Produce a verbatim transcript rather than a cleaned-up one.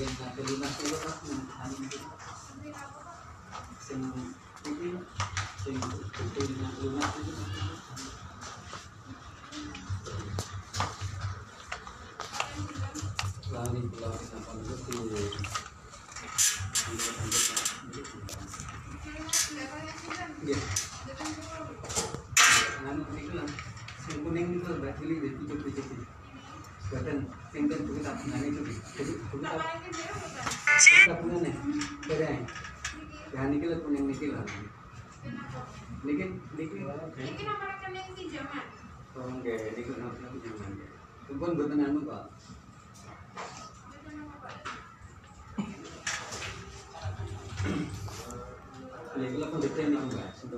yang sampai lima kilo lah nanti sing ini sing itu lima kilo itu lari pulang sampai itu ya anu itu lah sing kuning itu berarti di putih-putih badan sing kan kita gunane itu jadi kita gunane bereng ya niki lek kuning niki lah niki niki niki nomor rekening pinjaman oh nggih niki nomor pinjaman sampun mboten anu Pak niki lek pun dikene nang Pak